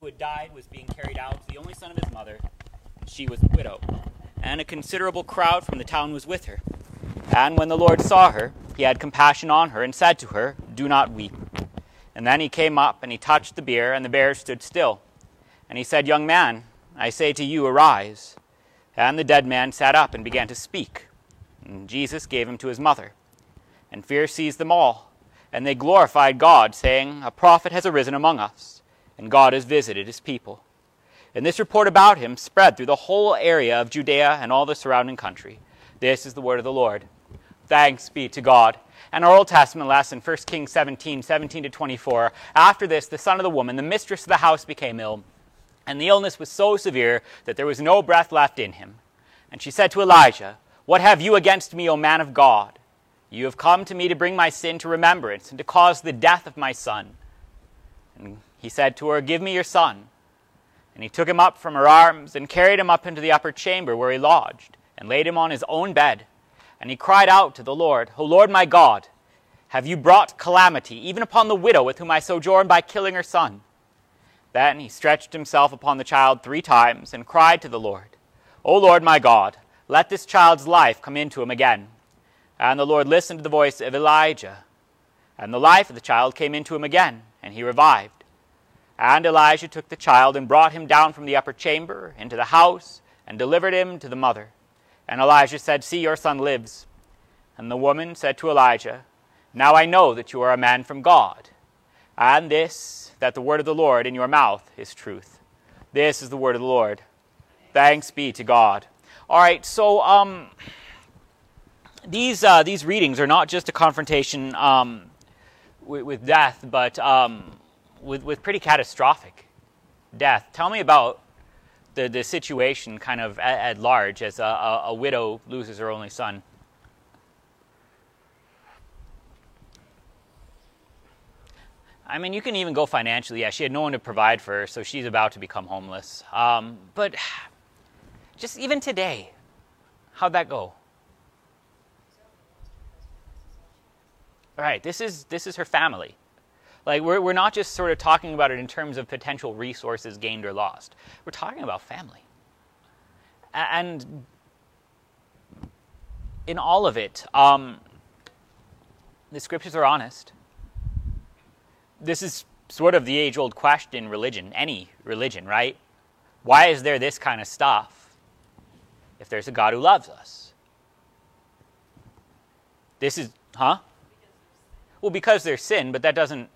who had died was being carried out, the only son of his mother, and she was a widow. And a considerable crowd from the town was with her. And when the Lord saw her, he had compassion on her and said to her, "Do not weep." And then he came up and he touched the bier, and the bear stood still. And he said, "Young man, I say to you, arise." And the dead man sat up and began to speak. And Jesus gave him to his mother. And fear seized them all. And they glorified God, saying, "A prophet has arisen among us, and God has visited his people." And this report about him spread through the whole area of Judea and all the surrounding country. This is the word of the Lord. Thanks be to God. And our Old Testament lesson, 1 Kings 17, 17-24. After this, the son of the woman, the mistress of the house, became ill. And the illness was so severe that there was no breath left in him. And she said to Elijah, "What have you against me, O man of God? You have come to me to bring my sin to remembrance and to cause the death of my son." And he said to her, "Give me your son." And he took him up from her arms and carried him up into the upper chamber where he lodged and laid him on his own bed. And he cried out to the Lord, "O Lord my God, have you brought calamity even upon the widow with whom I sojourn by killing her son?" Then he stretched himself upon the child 3 times and cried to the Lord, "O Lord my God, let this child's life come into him again." And the Lord listened to the voice of Elijah, and the life of the child came into him again, and he revived. And Elijah took the child and brought him down from the upper chamber into the house and delivered him to the mother. And Elijah said, "See, your son lives." And the woman said to Elijah, "Now I know that you are a man from God, and this, that the word of the Lord in your mouth is truth." This is the word of the Lord. Thanks be to God. All right, so these readings are not just a confrontation with death, but with pretty catastrophic death. Tell me about the situation kind of at large as a widow loses her only son. I mean, you can even go financially. Yeah, she had no one to provide for her, so she's about to become homeless. But just even today, how'd that go? All right, this is her family. Like, we're not just sort of talking about it in terms of potential resources gained or lost. We're talking about family. And in all of it, the scriptures are honest. This is sort of the age-old question in religion, any religion, right? Why is there this kind of stuff if there's a God who loves us? This is, huh? Well, because there's sin, but that doesn't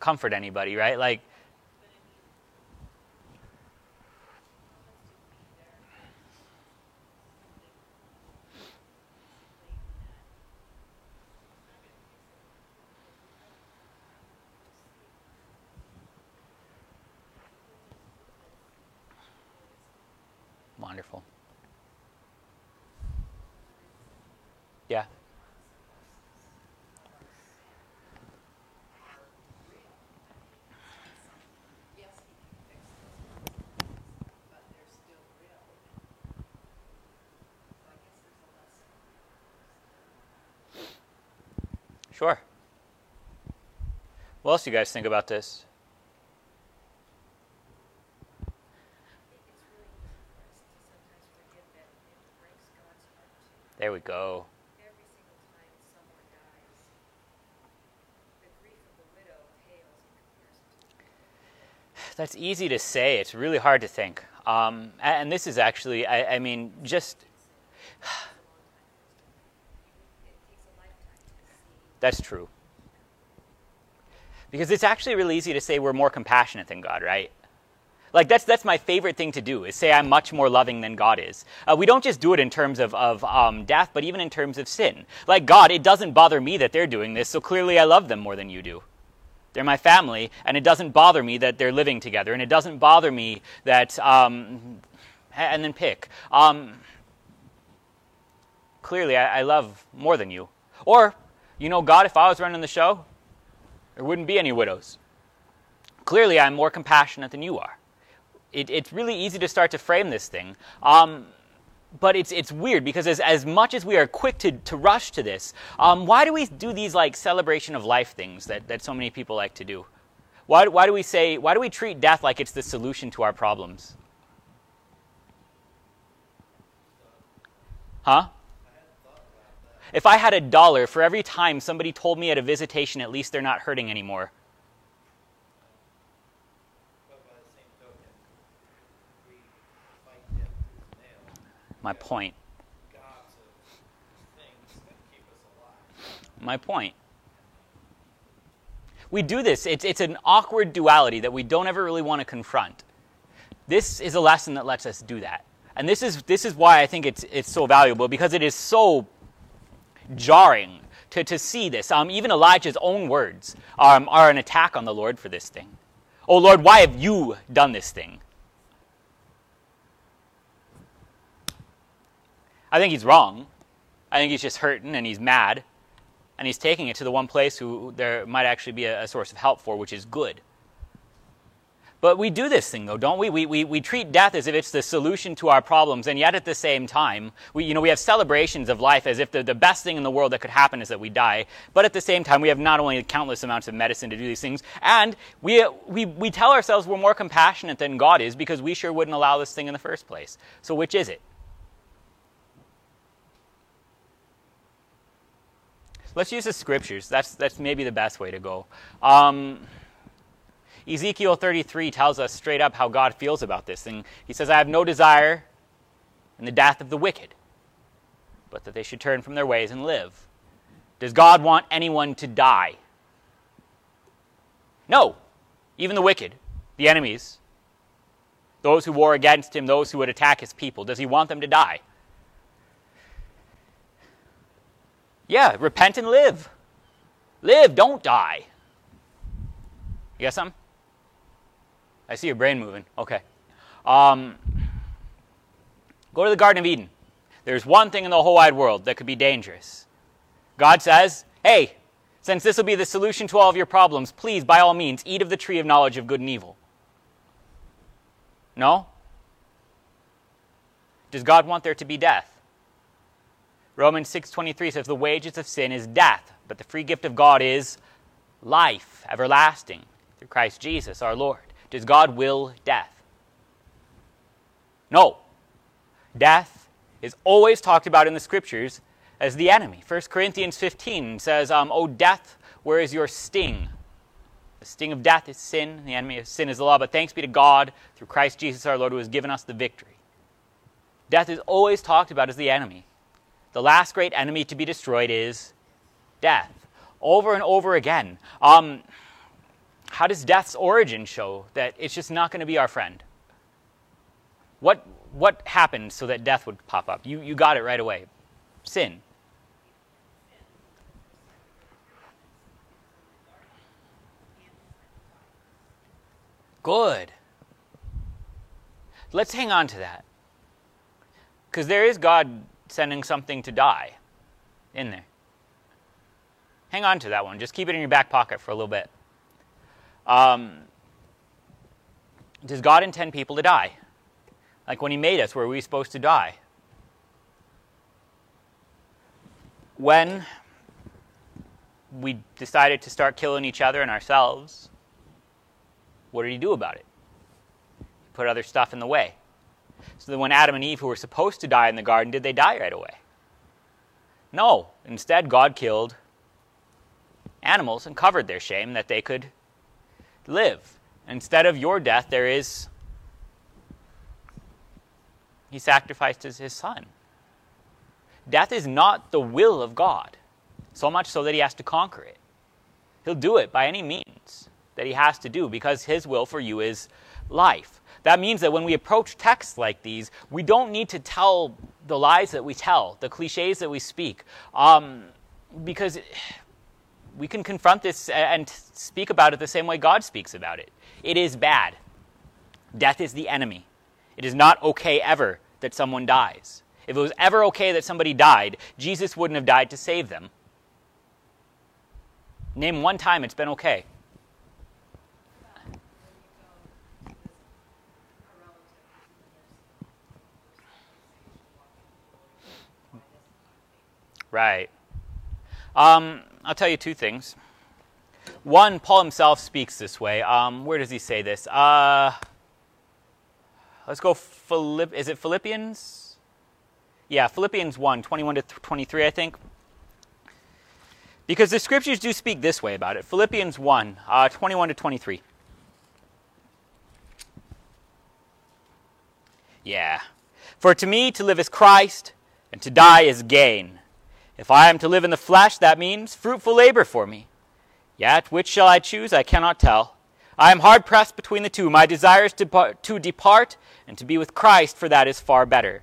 comfort anybody, right? Like, wonderful. Yeah. Sure. What else do you guys think about this? There we go. Every single time someone dies, the grief of the widow pales in comparison. That's easy to say. It's really hard to think. And this is actually, I mean, just... That's true. Because it's actually really easy to say we're more compassionate than God, right? Like, that's my favorite thing to do, is say I'm much more loving than God is. We don't just do it in terms of death, but even in terms of sin. Like, God, it doesn't bother me that they're doing this, so clearly I love them more than you do. They're my family, and it doesn't bother me that they're living together, and it doesn't bother me that... and then pick. Clearly, I love more than you. Or... You know, God, if I was running the show, there wouldn't be any widows. Clearly, I'm more compassionate than you are. It's really easy to start to frame this thing. But it's weird because as much as we are quick to rush to this, why do we do these like celebration of life things that so many people like to do? Why do we treat death like it's the solution to our problems? Huh? If I had $1 for every time somebody told me at a visitation, at least they're not hurting anymore. My point. We do this. It's an awkward duality that we don't ever really want to confront. This is a lesson that lets us do that. And this is why I think it's so valuable, because it is so jarring to see this. Even Elijah's own words are an attack on the Lord for this thing. Oh Lord, why have you done this thing? I think he's wrong. I think he's just hurting and he's mad. And he's taking it to the one place who there might actually be a source of help for, which is good. But we do this thing, though, don't we? We treat death as if it's the solution to our problems, and yet at the same time, we have celebrations of life as if the best thing in the world that could happen is that we die. But at the same time, we have not only countless amounts of medicine to do these things, and we tell ourselves we're more compassionate than God is because we sure wouldn't allow this thing in the first place. So which is it? Let's use the scriptures. That's maybe the best way to go. Ezekiel 33 tells us straight up how God feels about this thing. He says, I have no desire in the death of the wicked, but that they should turn from their ways and live. Does God want anyone to die? No. Even the wicked, the enemies, those who war against him, those who would attack his people. Does he want them to die? Yeah, repent and live. Live, don't die. You got something? I see your brain moving. Okay. Go to the Garden of Eden. There's one thing in the whole wide world that could be dangerous. God says, hey, since this will be the solution to all of your problems, please, by all means, eat of the tree of knowledge of good and evil. No? Does God want there to be death? Romans 6:23 says, the wages of sin is death, but the free gift of God is life, everlasting, through Christ Jesus our Lord. Does God will death? No. Death is always talked about in the scriptures as the enemy. 1 Corinthians 15 says, O death, where is your sting? The sting of death is sin, the enemy of sin is the law, but thanks be to God through Christ Jesus our Lord, who has given us the victory. Death is always talked about as the enemy. The last great enemy to be destroyed is death. Over and over again. How does death's origin show that it's just not going to be our friend? What happened so that death would pop up? You got it right away. Sin. Good. Let's hang on to that. Because there is God sending something to die in there. Hang on to that one. Just keep it in your back pocket for a little bit. Does God intend people to die? Like when he made us, were we supposed to die? When we decided to start killing each other and ourselves, what did he do about it? He put other stuff in the way. So then when Adam and Eve, who were supposed to die in the garden, did they die right away? No. Instead, God killed animals and covered their shame that they could live. Instead of your death, he sacrificed his son. Death is not the will of God, so much so that he has to conquer it. He'll do it by any means that he has to do, because his will for you is life. That means that when we approach texts like these, we don't need to tell the lies that we tell, the cliches that we speak, because we can confront this and speak about it the same way God speaks about it. It is bad. Death is the enemy. It is not okay ever that someone dies. If it was ever okay that somebody died, Jesus wouldn't have died to save them. Name one time it's been okay. Right. I'll tell you two things. One, Paul himself speaks this way. Where does he say this? Let's go, is it Philippians? Yeah, Philippians 1, 21 to 23, I think. Because the scriptures do speak this way about it. Philippians 1, 21 to 23. Yeah. For to me to live is Christ, and to die is gain. If I am to live in the flesh, that means fruitful labor for me. Yet which shall I choose? I cannot tell. I am hard pressed between the two. My desire is to depart and to be with Christ, for that is far better.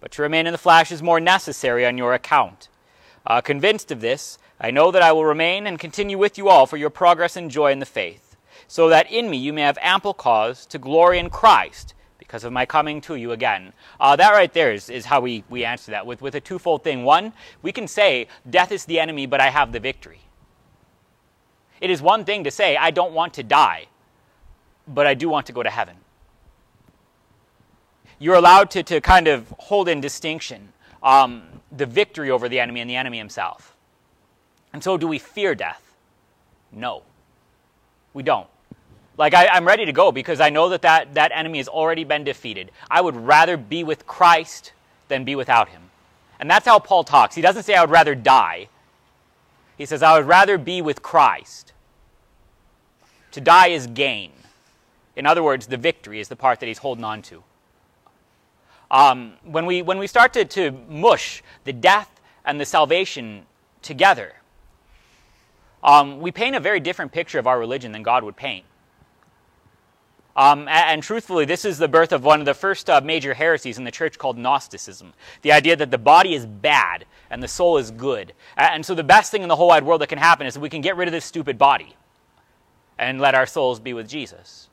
But to remain in the flesh is more necessary on your account. Convinced of this, I know that I will remain and continue with you all for your progress and joy in the faith, so that in me you may have ample cause to glory in Christ because of my coming to you again. That right there is how we answer that with a twofold thing. One, we can say, death is the enemy, but I have the victory. It is one thing to say, I don't want to die, but I do want to go to heaven. You're allowed to kind of hold in distinction the victory over the enemy and the enemy himself. And so do we fear death? No, we don't. Like, I'm ready to go because I know that enemy has already been defeated. I would rather be with Christ than be without him. And that's how Paul talks. He doesn't say I would rather die. He says, I would rather be with Christ. To die is gain. In other words, the victory is the part that he's holding on to. When we start to mush the death and the salvation together, we paint a very different picture of our religion than God would paint. And truthfully, this is the birth of one of the first major heresies in the church called Gnosticism. The idea that the body is bad and the soul is good. And so the best thing in the whole wide world that can happen is that we can get rid of this stupid body and let our souls be with Jesus.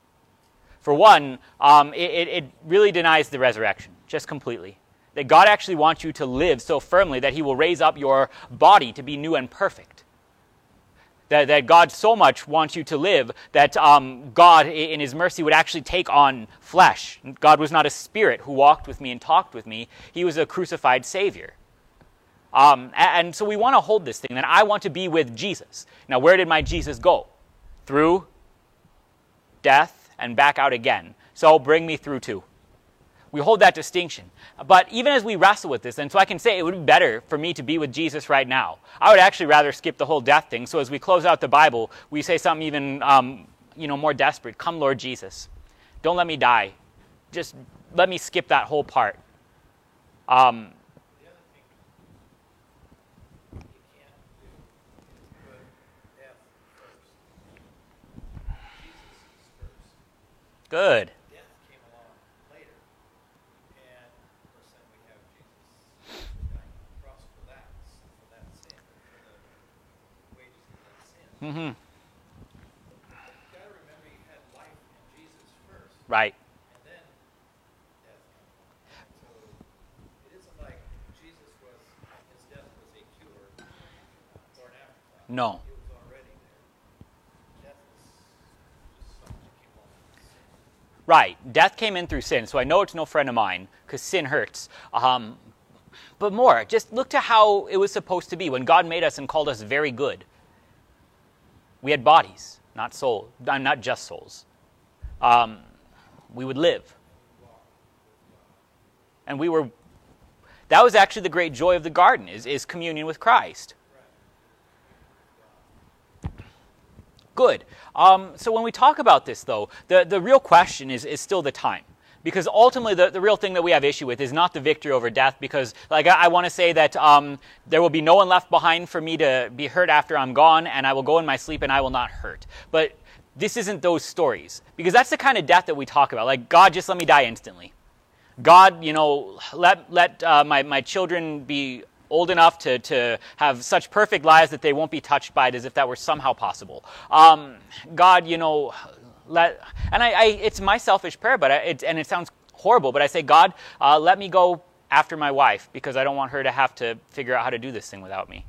For one, it really denies the resurrection, just completely. That God actually wants you to live so firmly that he will raise up your body to be new and perfect. That God so much wants you to live that God in his mercy would actually take on flesh. God was not a spirit who walked with me and talked with me. He was a crucified Savior. And so we want to hold this thing that I want to be with Jesus. Now, where did my Jesus go? Through death and back out again. So bring me through too. We hold that distinction. But even as we wrestle with this, and so I can say it would be better for me to be with Jesus right now. I would actually rather skip the whole death thing. So as we close out the Bible, we say something even more desperate. Come, Lord Jesus. Don't let me die. Just let me skip that whole part. The other thing you can't do is put death first. Jesus is first. Good. Mm-hmm. You've got to remember you had life in Jesus first. Right. And then death. So it isn't like his death was a cure or an afterthought. No. It was already there. Death was just something that came along with sin. Right. Death came in through sin. So I know it's no friend of mine because sin hurts. But more, just look to how it was supposed to be when God made us and called us very good. We had bodies, not souls. Not just souls. We would live, and we were. That was actually the great joy of the garden: is communion with Christ. Good. So when we talk about this, though, the real question is still the time. Because ultimately, the real thing that we have issue with is not the victory over death, because like I want to say that there will be no one left behind for me to be hurt after I'm gone, and I will go in my sleep and I will not hurt. But this isn't those stories, because that's the kind of death that we talk about. Like, God, just let me die instantly. God, let my children be old enough to have such perfect lives that they won't be touched by it as if that were somehow possible. God, it's my selfish prayer, but it sounds horrible, but I say, God, let me go after my wife because I don't want her to have to figure out how to do this thing without me.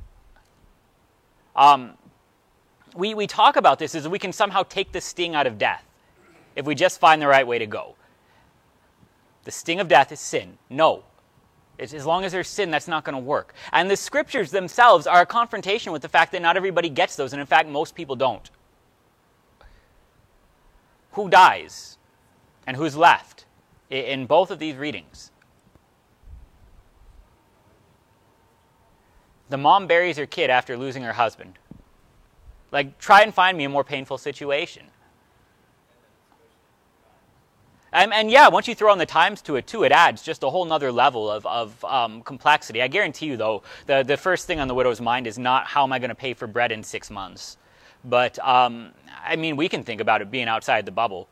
We talk about this as we can somehow take the sting out of death if we just find the right way to go. The sting of death is sin. No. As long as there's sin, that's not going to work. And the scriptures themselves are a confrontation with the fact that not everybody gets those, and in fact, most people don't. who dies and who's left in both of these readings. The mom buries her kid after losing her husband. Like, try and find me a more painful situation. And yeah, once you throw in the times to it too, it adds just a whole nother level of complexity. I guarantee you, though, the first thing on the widow's mind is not, how am I going to pay for bread in 6 months? But, I mean, we can think about it being outside the bubble.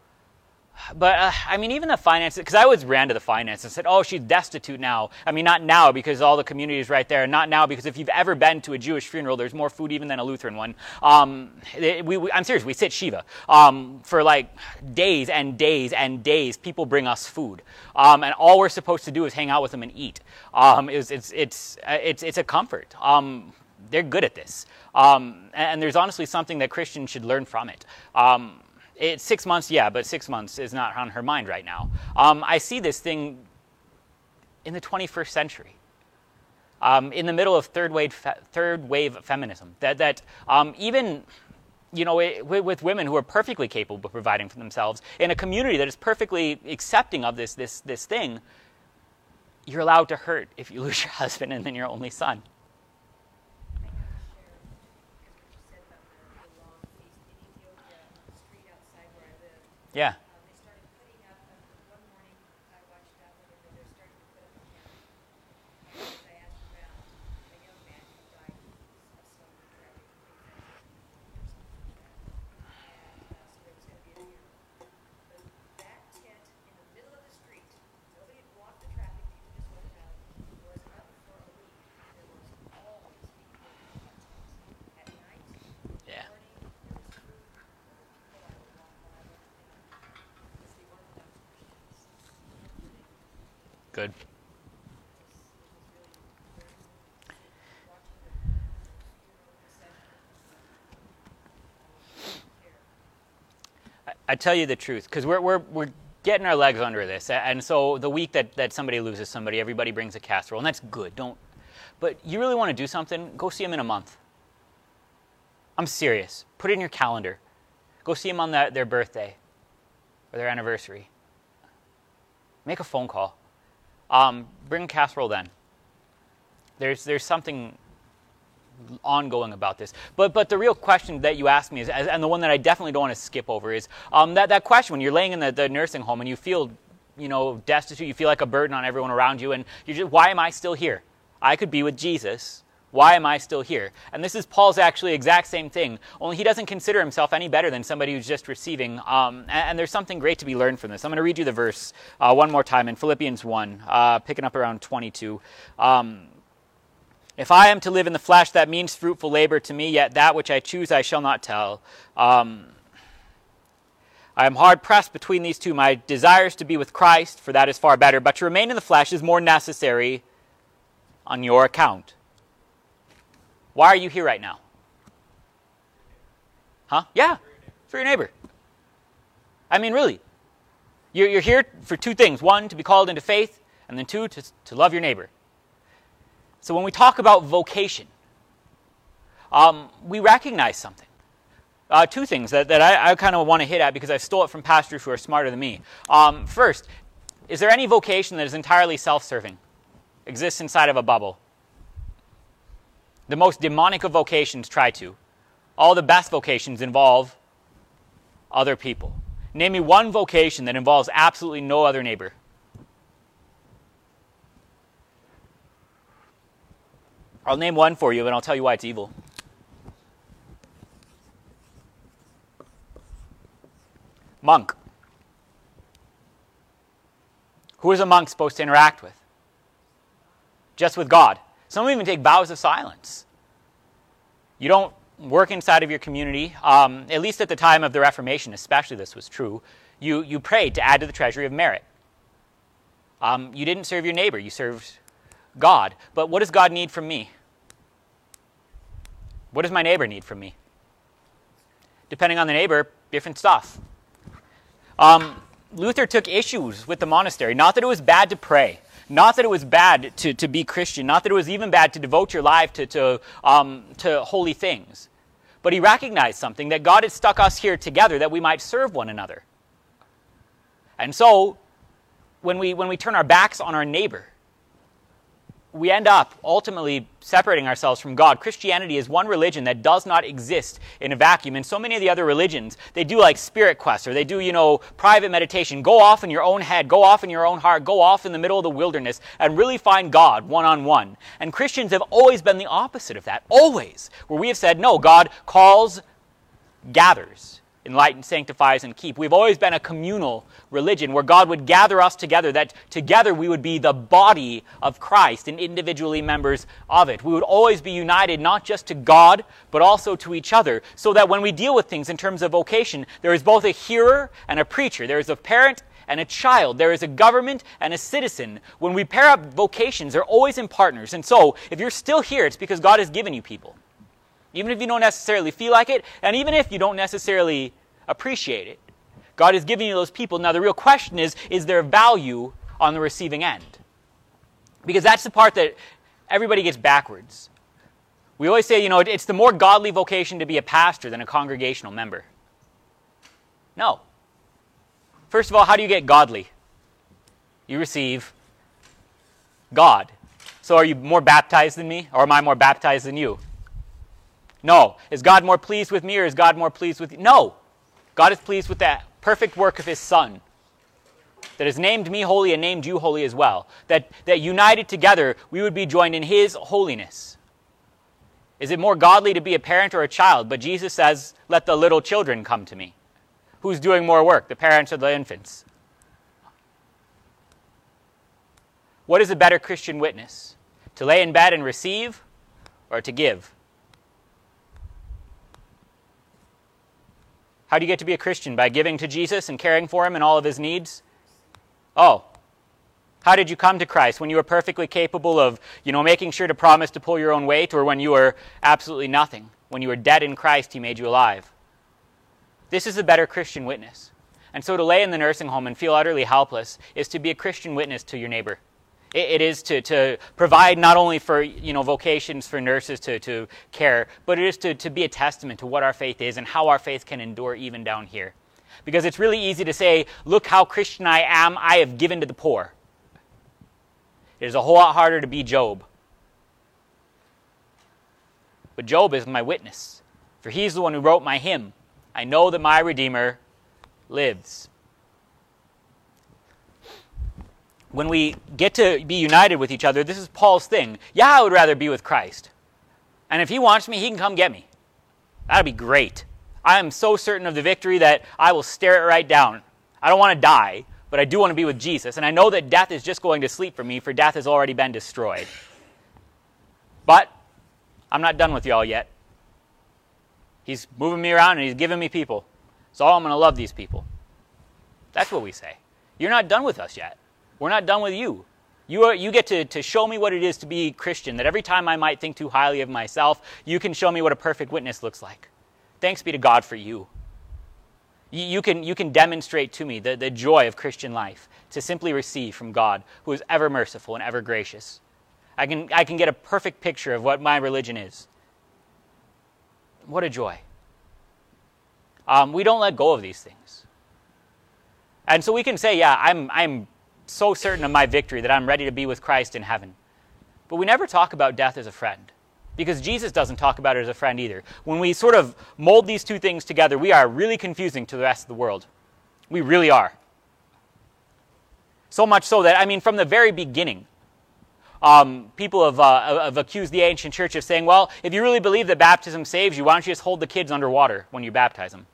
But, I mean, even the finances, because I always ran to the finances and said, oh, she's destitute now. I mean, not now because all the community is right there. Not now because if you've ever been to a Jewish funeral, there's more food even than a Lutheran one. I'm serious. We sit Shiva for like days and days and days. People bring us food. And all we're supposed to do is hang out with them and eat. It's a comfort. They're good at this. And there's honestly something that Christians should learn from it. It's 6 months, yeah, but 6 months is not on her mind right now. I see this thing in the 21st century, in the middle of third wave feminism. That even, you know, with women who are perfectly capable of providing for themselves in a community that is perfectly accepting of this thing, you're allowed to hurt if you lose your husband and then your only son. Yeah. They started putting up, one morning I watched out over there, they started to put up a camera. And as I asked around, a young man who died of some regret, so there was going to be a funeral. But that tent in the middle of the street, nobody had blocked the traffic, people just went out, was up for a week. There was all these people at night. Yeah. Good. I tell you the truth, because we're getting our legs under this, and so the week that somebody loses somebody, everybody brings a casserole, and that's good. But you really want to do something? Go see them in a month. I'm serious. Put it in your calendar. Go see them on their birthday or their anniversary. Make a phone call. Bring a casserole then. There's something ongoing about this. But the real question that you asked me is, and the one that I definitely don't want to skip over is, that question when you're laying in the nursing home and you feel, you know, destitute, you feel like a burden on everyone around you, and you just, why am I still here? I could be with Jesus. Why am I still here? And this is Paul's actually exact same thing, only he doesn't consider himself any better than somebody who's just receiving. And there's something great to be learned from this. I'm going to read you the verse one more time in Philippians 1, picking up around 22. If I am to live in the flesh, that means fruitful labor to me, yet that which I choose I shall not tell. I am hard pressed between these two. My desire is to be with Christ, for that is far better, but to remain in the flesh is more necessary on your account. Why are you here right now? Huh? Yeah, for your neighbor. I mean, really. You're here for two things. One, to be called into faith, and then two, to love your neighbor. So when we talk about vocation, we recognize something. Two things that I kind of want to hit at because I stole it from pastors who are smarter than me. First, is there any vocation that is entirely self-serving, exists inside of a bubble? The most demonic of vocations try to. All the best vocations involve other people. Name me one vocation that involves absolutely no other neighbor. I'll name one for you, and I'll tell you why it's evil. Monk. Who is a monk supposed to interact with? Just with God. Some even take vows of silence. You don't work inside of your community, at least at the time of the Reformation, especially this was true. You prayed to add to the treasury of merit. You didn't serve your neighbor, you served God. But what does God need from me? What does my neighbor need from me? Depending on the neighbor, different stuff. Luther took issues with the monastery. Not that it was bad to pray. Not that it was bad to be Christian. Not that it was even bad to devote your life to holy things. But he recognized something, that God had stuck us here together that we might serve one another. And so, when we turn our backs on our neighbor, we end up ultimately separating ourselves from God. Christianity is one religion that does not exist in a vacuum. And so many of the other religions, they do like spirit quests, or they do, private meditation. Go off in your own head, go off in your own heart, go off in the middle of the wilderness and really find God one-on-one. And Christians have always been the opposite of that, always, where we have said, no, God calls, gathers, enlightens, sanctifies, and keep. We've always been a communal religion where God would gather us together, that together we would be the body of Christ and individually members of it. We would always be united not just to God, but also to each other, so that when we deal with things in terms of vocation, there is both a hearer and a preacher. There is a parent and a child. There is a government and a citizen. When we pair up vocations, they're always in partners. And so, if you're still here, it's because God has given you people. Even if you don't necessarily feel like it, and even if you don't necessarily appreciate it, God is giving you those people. Now, the real question is there value on the receiving end? Because that's the part that everybody gets backwards. We always say, it's the more godly vocation to be a pastor than a congregational member. No. First of all, how do you get godly? You receive God. So are you more baptized than me, or am I more baptized than you? No. Is God more pleased with me, or is God more pleased with you? No. God is pleased with that perfect work of his Son, that has named me holy and named you holy as well, that united together we would be joined in his holiness. Is it more godly to be a parent or a child? But Jesus says, let the little children come to me. Who's doing more work, the parents or the infants? What is a better Christian witness? To lay in bed and receive, or to give? How do you get to be a Christian? By giving to Jesus and caring for him and all of his needs? Oh, how did you come to Christ? When you were perfectly capable of, making sure to promise to pull your own weight, or when you were absolutely nothing? When you were dead in Christ, he made you alive. This is a better Christian witness. And so to lay in the nursing home and feel utterly helpless is to be a Christian witness to your neighbor. It is to provide not only for vocations for nurses to care, but it is to be a testament to what our faith is and how our faith can endure even down here. Because it's really easy to say, look how Christian I am, I have given to the poor. It is a whole lot harder to be Job. But Job is my witness, for he's the one who wrote my hymn. I know that my Redeemer lives. When we get to be united with each other, this is Paul's thing. Yeah, I would rather be with Christ. And if he wants me, he can come get me. That'd be great. I am so certain of the victory that I will stare it right down. I don't want to die, but I do want to be with Jesus. And I know that death is just going to sleep for me, for death has already been destroyed. But I'm not done with y'all yet. He's moving me around and he's giving me people. So I'm going to love these people. That's what we say. You're not done with us yet. We're not done with you. You get to show me what it is to be Christian, that every time I might think too highly of myself, you can show me what a perfect witness looks like. Thanks be to God for you. You can demonstrate to me the joy of Christian life, to simply receive from God, who is ever merciful and ever gracious. I can get a perfect picture of what my religion is. What a joy. We don't let go of these things. And so we can say, yeah, I'm so certain of my victory that I'm ready to be with Christ in heaven. But we never talk about death as a friend, because Jesus doesn't talk about it as a friend either. When we sort of mold these two things together, we are really confusing to the rest of the world. We really are. So much so that, from the very beginning, people have accused the ancient church of saying, well, if you really believe that baptism saves you, why don't you just hold the kids underwater when you baptize them?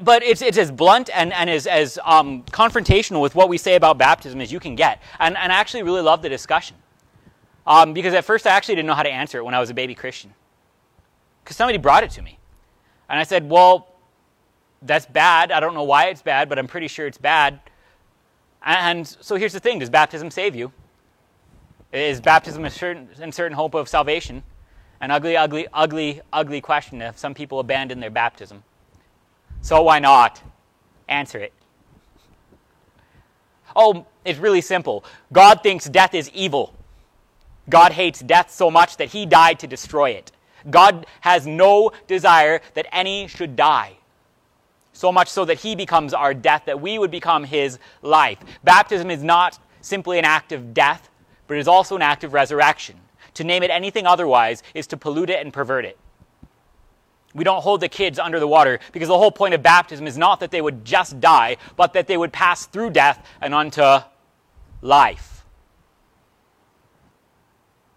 But it's as blunt and as confrontational with what we say about baptism as you can get. And I actually really love the discussion. Because at first I actually didn't know how to answer it when I was a baby Christian. Because somebody brought it to me. And I said, well, that's bad. I don't know why it's bad, but I'm pretty sure it's bad. And so here's the thing. Does baptism save you? Is baptism a certain hope of salvation? An ugly, ugly, ugly, ugly question if some people abandon their baptism. So why not? Answer it. Oh, it's really simple. God thinks death is evil. God hates death so much that he died to destroy it. God has no desire that any should die. so much so that he becomes our death, that we would become his life. Baptism is not simply an act of death, but it is also an act of resurrection. To name it anything otherwise is to pollute it and pervert it. We don't hold the kids under the water because the whole point of baptism is not that they would just die, but that they would pass through death and unto life.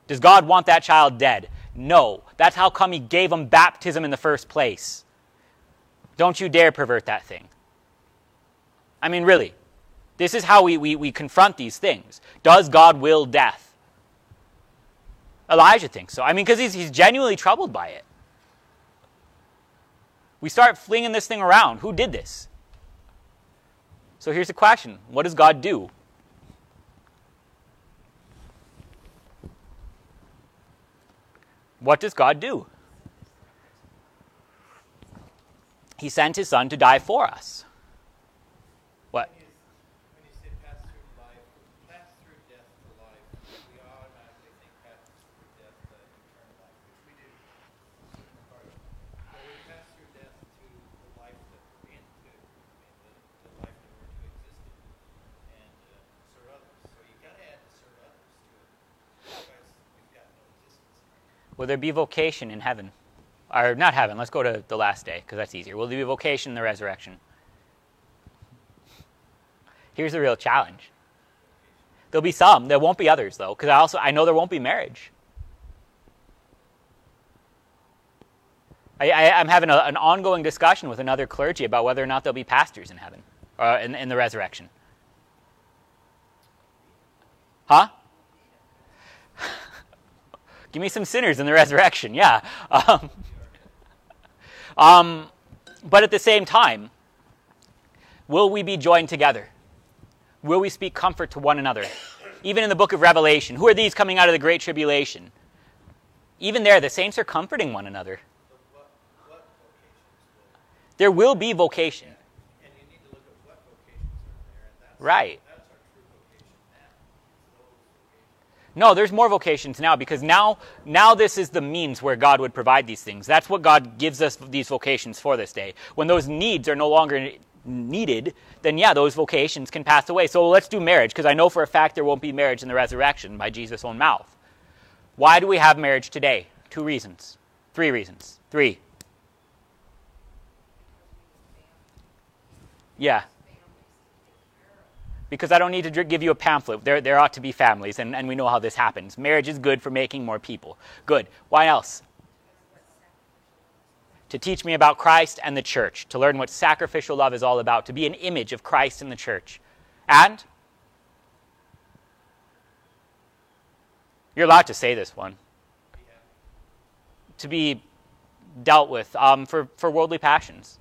Does God want that child dead? No. That's how come he gave them baptism in the first place. Don't you dare pervert that thing. I mean, really. This is how we confront these things. Does God will death? Elijah thinks so. I mean, because he's genuinely troubled by it. We start flinging this thing around. Who did this? So here's the question. What does God do? What does God do? He sent his son to die for us. What? When you say pass through death to life, we automatically think pass through death to eternal life, which we do. But we pass through death to the life that we're in, the life that we're to exist in, and serve others. So you've got to add to serve others to it. Otherwise, we've got no existence. Will there be vocation in heaven? Or not heaven, let's go to the last day, because that's easier. Will there be vocation in the resurrection? Here's the real challenge. There'll be some. There won't be others, though, because I know there won't be marriage. I'm having an ongoing discussion with another clergy about whether or not there'll be pastors in heaven, or in the resurrection. Huh? Give me some sinners in the resurrection, yeah. But at the same time, will we be joined together? Will we speak comfort to one another? Even in the book of Revelation, who are these coming out of the Great Tribulation? Even there, the saints are comforting one another. What vocations? There will be vocation. Yeah. And you need to look at what vocations are there. And that's right. That's our true vocation now. No, there's more vocations now, because now this is the means where God would provide these things. That's what God gives us these vocations for this day. When those needs are no longer needed, then yeah, those vocations can pass away. So let's do marriage, because I know for a fact there won't be marriage in the resurrection by Jesus' own mouth. Why do we have marriage today? Two reasons. Three reasons. Three. Yeah. Because I don't need to give you a pamphlet. There ought to be families, and we know how this happens. Marriage is good for making more people. Good. Why else? To teach me about Christ and the church, to learn what sacrificial love is all about, to be an image of Christ and the church. And? You're allowed to say this one. Yeah. To be dealt with for worldly passions,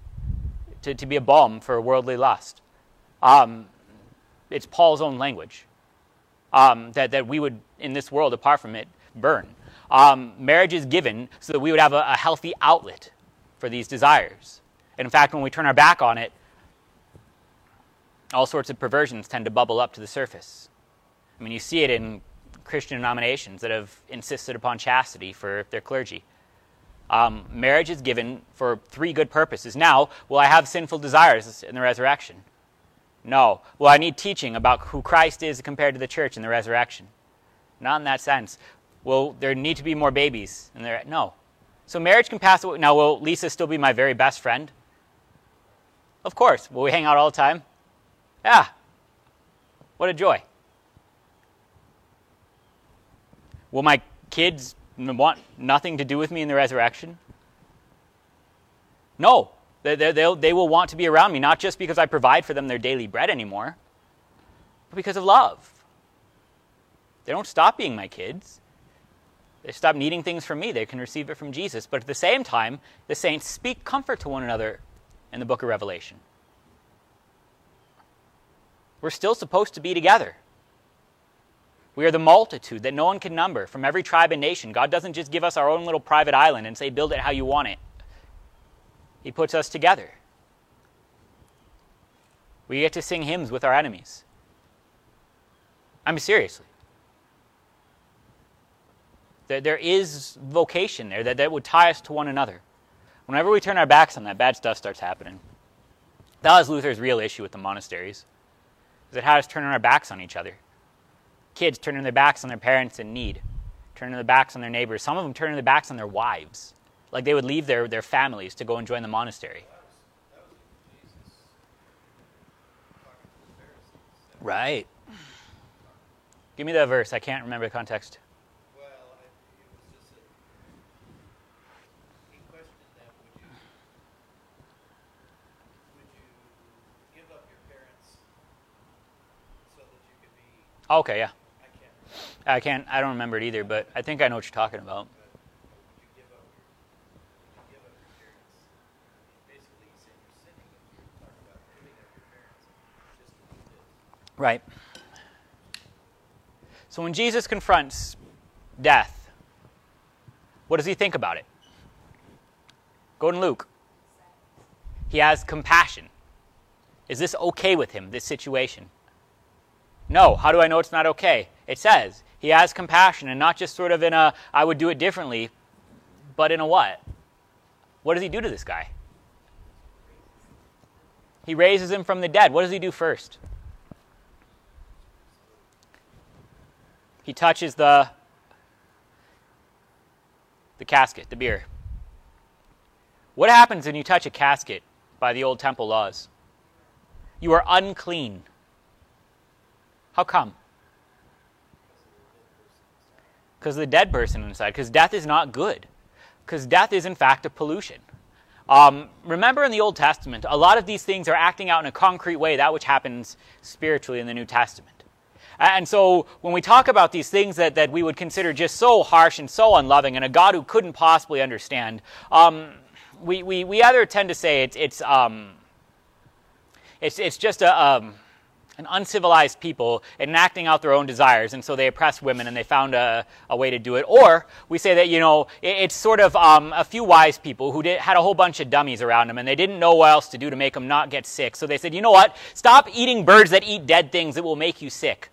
to be a balm for worldly lust. It's Paul's own language, that we would, in this world, apart from it, burn. Marriage is given so that we would have a healthy outlet for these desires. And in fact, when we turn our back on it, all sorts of perversions tend to bubble up to the surface. I mean, you see it in Christian denominations that have insisted upon chastity for their clergy. Marriage is given for three good purposes. Now, will I have sinful desires in the resurrection? No. Will I need teaching about who Christ is compared to the church in the resurrection? Not in that sense. Will there need to be more babies? And no. So marriage can pass away. Now, will Lisa still be my very best friend? Of course. Will we hang out all the time? Yeah. What a joy. Will my kids want nothing to do with me in the resurrection? No. They will want to be around me, not just because I provide for them their daily bread anymore, but because of love. They don't stop being my kids. They stop needing things from me. They can receive it from Jesus. But at the same time, the saints speak comfort to one another in the book of Revelation. We're still supposed to be together. We are the multitude that no one can number from every tribe and nation. God doesn't just give us our own little private island and say, build it how you want it. He puts us together. We get to sing hymns with our enemies. I mean, seriously. There is vocation there that would tie us to one another. Whenever we turn our backs on that, bad stuff starts happening. That was Luther's real issue with the monasteries, is it had us turning our backs on each other. Kids turning their backs on their parents in need, turning their backs on their neighbors. Some of them turning their backs on their wives. Like they would leave their families to go and join the monastery. Right. Give me that verse. I can't remember the context. Well, it was just that he questioned them, would you give up your parents so that you could be... Okay, yeah. I don't remember it either, but I think I know what you're talking about. Right. So when Jesus confronts death, what does he think about it? Go to Luke. He has compassion. Is this okay with him, this situation? No. How do I know it's not okay? It says he has compassion, and not just sort of in a, I would do it differently, but in a what? What does he do to this guy? He raises him from the dead. What does he do first? He touches the casket, the bier. What happens when you touch a casket by the old temple laws? You are unclean. How come? Because of the dead person inside. Because death is not good. Because death is, in fact, a pollution. Remember in the Old Testament, a lot of these things are acting out in a concrete way, that which happens spiritually in the New Testament. And so when we talk about these things that we would consider just so harsh and so unloving and a God who couldn't possibly understand, we either tend to say it's just an uncivilized people enacting out their own desires, and so they oppress women and they found a way to do it. Or we say that, you know, it's sort of a few wise people who had a whole bunch of dummies around them and they didn't know what else to do to make them not get sick. So they said, you know what, stop eating birds that eat dead things that will make you sick.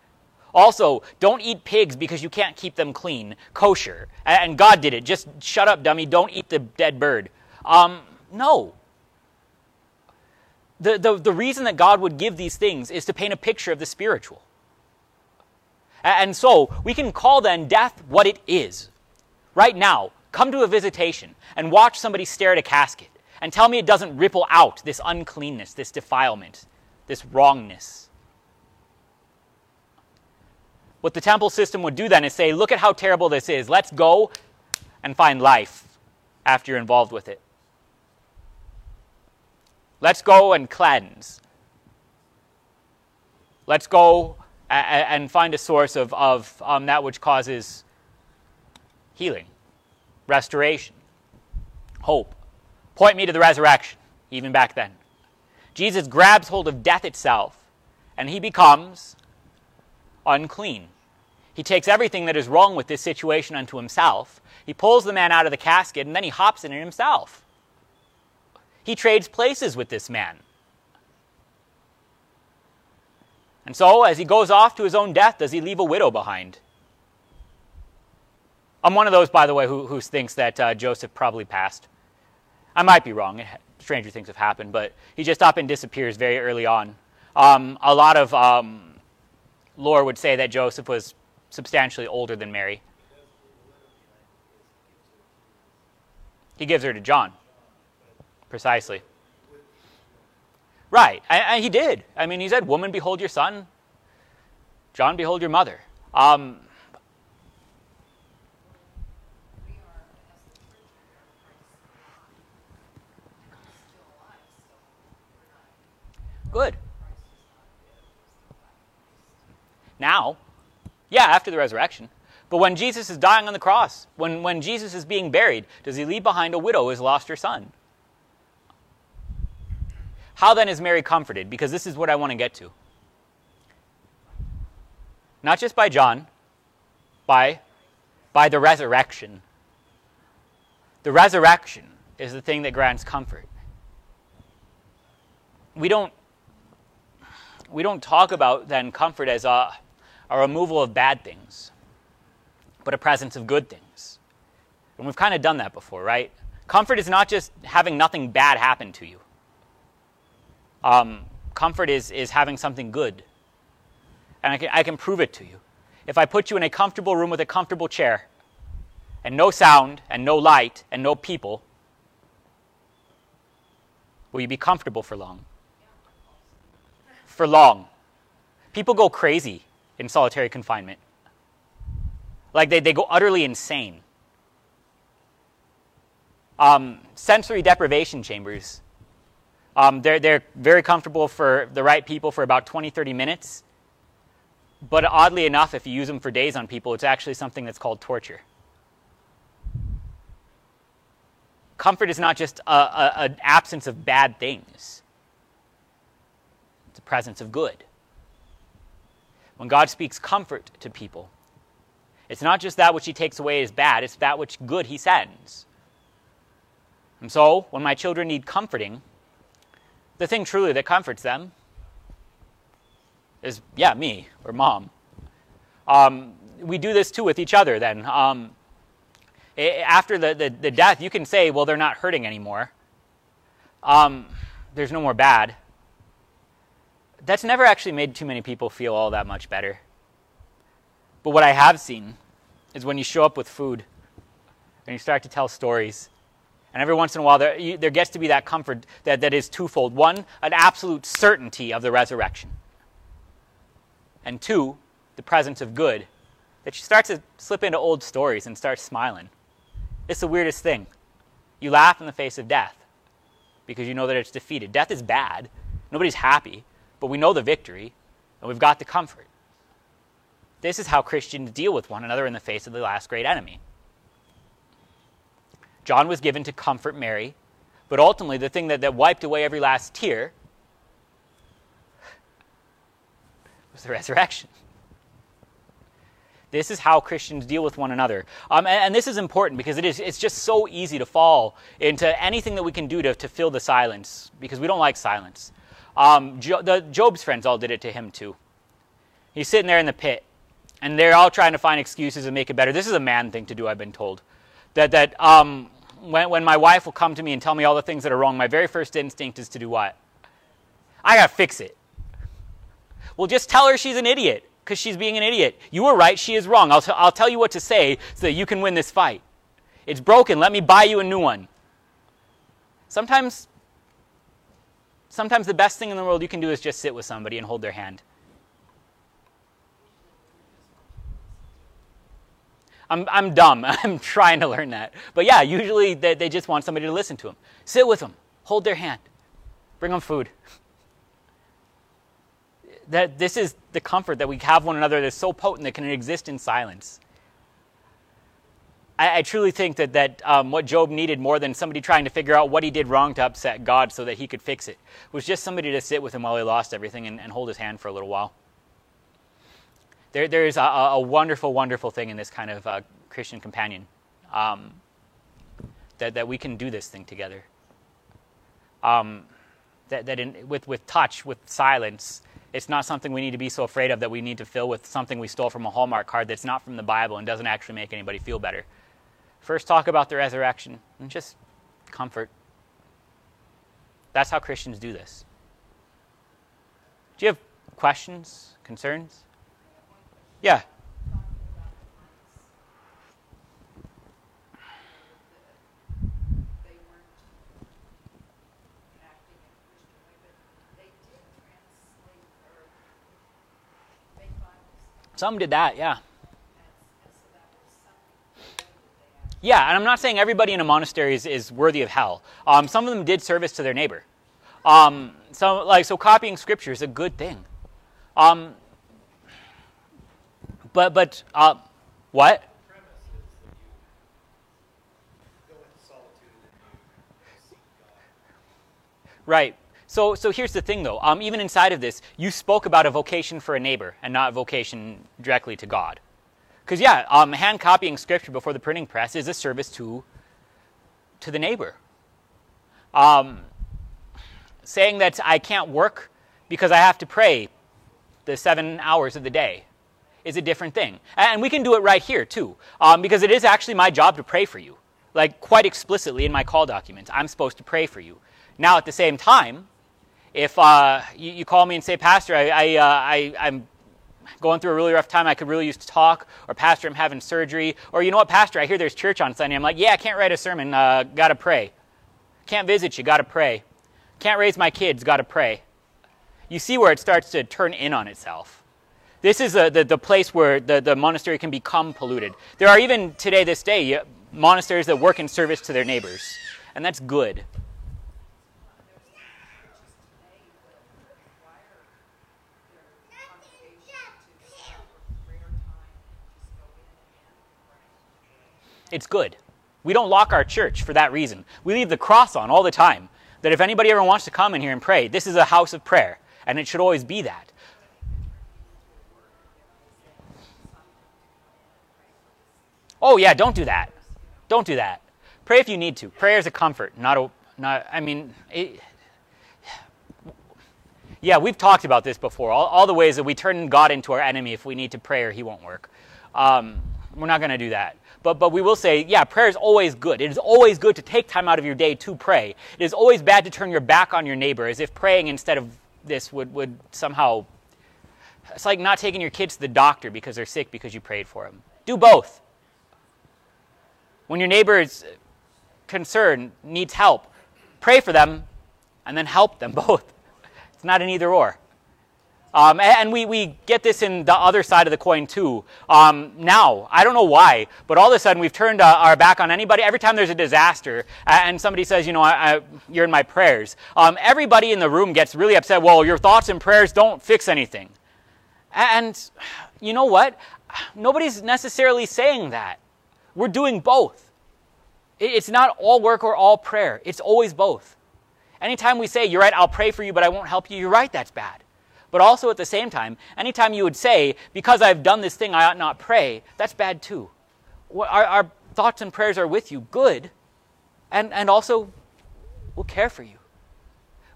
Also, don't eat pigs because you can't keep them clean, kosher. And God did it. Just shut up, dummy. Don't eat the dead bird. No. The reason that God would give these things is to paint a picture of the spiritual. And so, we can call then death what it is. Right now, come to a visitation and watch somebody stare at a casket and tell me it doesn't ripple out this uncleanness, this defilement, this wrongness. What the temple system would do then is say, look at how terrible this is. Let's go and find life after you're involved with it. Let's go and cleanse. Let's go and find a source of that which causes healing, restoration, hope. Point me to the resurrection, even back then. Jesus grabs hold of death itself, and he becomes unclean. He takes everything that is wrong with this situation unto himself. He pulls the man out of the casket, and then he hops in it himself. He trades places with this man. And so, as he goes off to his own death, does he leave a widow behind? I'm one of those, by the way, who thinks that Joseph probably passed. I might be wrong. Stranger things have happened, but he just up and disappears very early on. A lot of lore would say that Joseph was substantially older than Mary. He gives her to John. Precisely. Right. And he did. I mean, he said, "Woman, behold your son. John, behold your mother." Good. Now, yeah, after the resurrection. But when Jesus is dying on the cross, when Jesus is being buried, does he leave behind a widow who has lost her son? How then is Mary comforted? Because this is what I want to get to. Not just by John, by the resurrection. The resurrection is the thing that grants comfort. We don't talk about then comfort as a removal of bad things, but a presence of good things. And we've kind of done that before, right? Comfort is not just having nothing bad happen to you. Comfort is having something good. And I can prove it to you. If I put you in a comfortable room with a comfortable chair, and no sound, and no light, and no people, will you be comfortable for long? For long. People go crazy in solitary confinement. Like they go utterly insane. Sensory deprivation chambers. They're very comfortable for the right people for about 20, 30 minutes. But oddly enough, if you use them for days on people, it's actually something that's called torture. Comfort is not just an absence of bad things. It's a presence of good. When God speaks comfort to people, it's not just that which he takes away is bad, it's that which good he sends. And so, when my children need comforting, the thing truly that comforts them is, me or mom. We do this too with each other then. After the death, you can say, well, they're not hurting anymore. There's no more bad. That's never actually made too many people feel all that much better. But what I have seen is when you show up with food and you start to tell stories, and every once in a while there gets to be that comfort that is twofold. One, an absolute certainty of the resurrection. And two, the presence of good, that she starts to slip into old stories and starts smiling. It's the weirdest thing. You laugh in the face of death because you know that it's defeated. Death is bad. Nobody's happy, but we know the victory, and we've got the comfort. This is how Christians deal with one another in the face of the last great enemy. John was given to comfort Mary, but ultimately the thing that wiped away every last tear was the resurrection. This is how Christians deal with one another. And this is important because it's just so easy to fall into anything that we can do to fill the silence, because we don't like silence. Job's friends all did it to him too. He's sitting there in the pit, and they're all trying to find excuses and make it better. This is a man thing to do, I've been told. When my wife will come to me and tell me all the things that are wrong, my very first instinct is to do what? I gotta fix it. Well, just tell her she's an idiot, because she's being an idiot. You were right, she is wrong. I'll tell you what to say so that you can win this fight. It's broken, let me buy you a new one. Sometimes the best thing in the world you can do is just sit with somebody and hold their hand. I'm dumb. I'm trying to learn that. But yeah, usually they just want somebody to listen to them. Sit with them. Hold their hand. Bring them food. This is the comfort that we have one another that's so potent that can exist in silence. I truly think that what Job needed more than somebody trying to figure out what he did wrong to upset God so that he could fix it was just somebody to sit with him while he lost everything and hold his hand for a little while. There is a wonderful, wonderful thing in this kind of Christian companion, that we can do this thing together. With touch, with silence, it's not something we need to be so afraid of that we need to fill with something we stole from a Hallmark card that's not from the Bible and doesn't actually make anybody feel better. First, talk about the resurrection and just comfort. That's how Christians do this. Do you have questions, concerns? Yeah. Some did that, yeah. Yeah, and I'm not saying everybody in a monastery is worthy of hell. Some of them did service to their neighbor. So copying scripture is a good thing. But what? Right. So here's the thing, though. Even inside of this, you spoke about a vocation for a neighbor and not a vocation directly to God. Because, hand copying scripture before the printing press is a service to the neighbor. Saying that I can't work because I have to pray the 7 hours of the day is a different thing. And we can do it right here, too, because it is actually my job to pray for you. Like, quite explicitly in my call documents, I'm supposed to pray for you. Now, at the same time, If you call me and say, Pastor, I'm going through a really rough time, I could really use to talk, or Pastor, I'm having surgery, or you know what, Pastor, I hear there's church on Sunday, I'm like, yeah, I can't write a sermon, gotta pray. Can't visit you, gotta pray. Can't raise my kids, gotta pray. You see where it starts to turn in on itself. This is the place where the monastery can become polluted. There are even today, this day, monasteries that work in service to their neighbors, and that's good. It's good. We don't lock our church for that reason. We leave the cross on all the time, that if anybody ever wants to come in here and pray, this is a house of prayer, and it should always be that. Oh yeah, don't do that. Don't do that. Pray if you need to. Prayer is a comfort, yeah, we've talked about this before, all the ways that we turn God into our enemy if we need to pray or he won't work. We're not going to do that. But we will say, yeah, prayer is always good. It is always good to take time out of your day to pray. It is always bad to turn your back on your neighbor, as if praying instead of this would somehow... It's like not taking your kids to the doctor because they're sick because you prayed for them. Do both. When your neighbor is concerned, needs help, pray for them and then help them both. It's not an either or. And we get this in the other side of the coin too. Now, I don't know why, but all of a sudden we've turned our back on anybody. Every time there's a disaster and somebody says, you're in my prayers, everybody in the room gets really upset. Well, your thoughts and prayers don't fix anything. And you know what? Nobody's necessarily saying that. We're doing both. It's not all work or all prayer. It's always both. Anytime we say, you're right, I'll pray for you, but I won't help you, you're right, that's bad. But also at the same time, anytime you would say, because I've done this thing, I ought not pray, that's bad too. Our thoughts and prayers are with you, good, and also we'll care for you.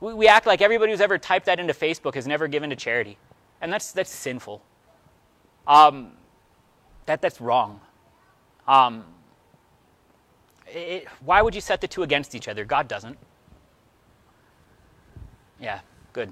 We act like everybody who's ever typed that into Facebook has never given to charity. And that's sinful. That's wrong. Why would you set the two against each other? God doesn't. Yeah, good.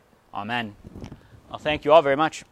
Amen. Well, thank you all very much.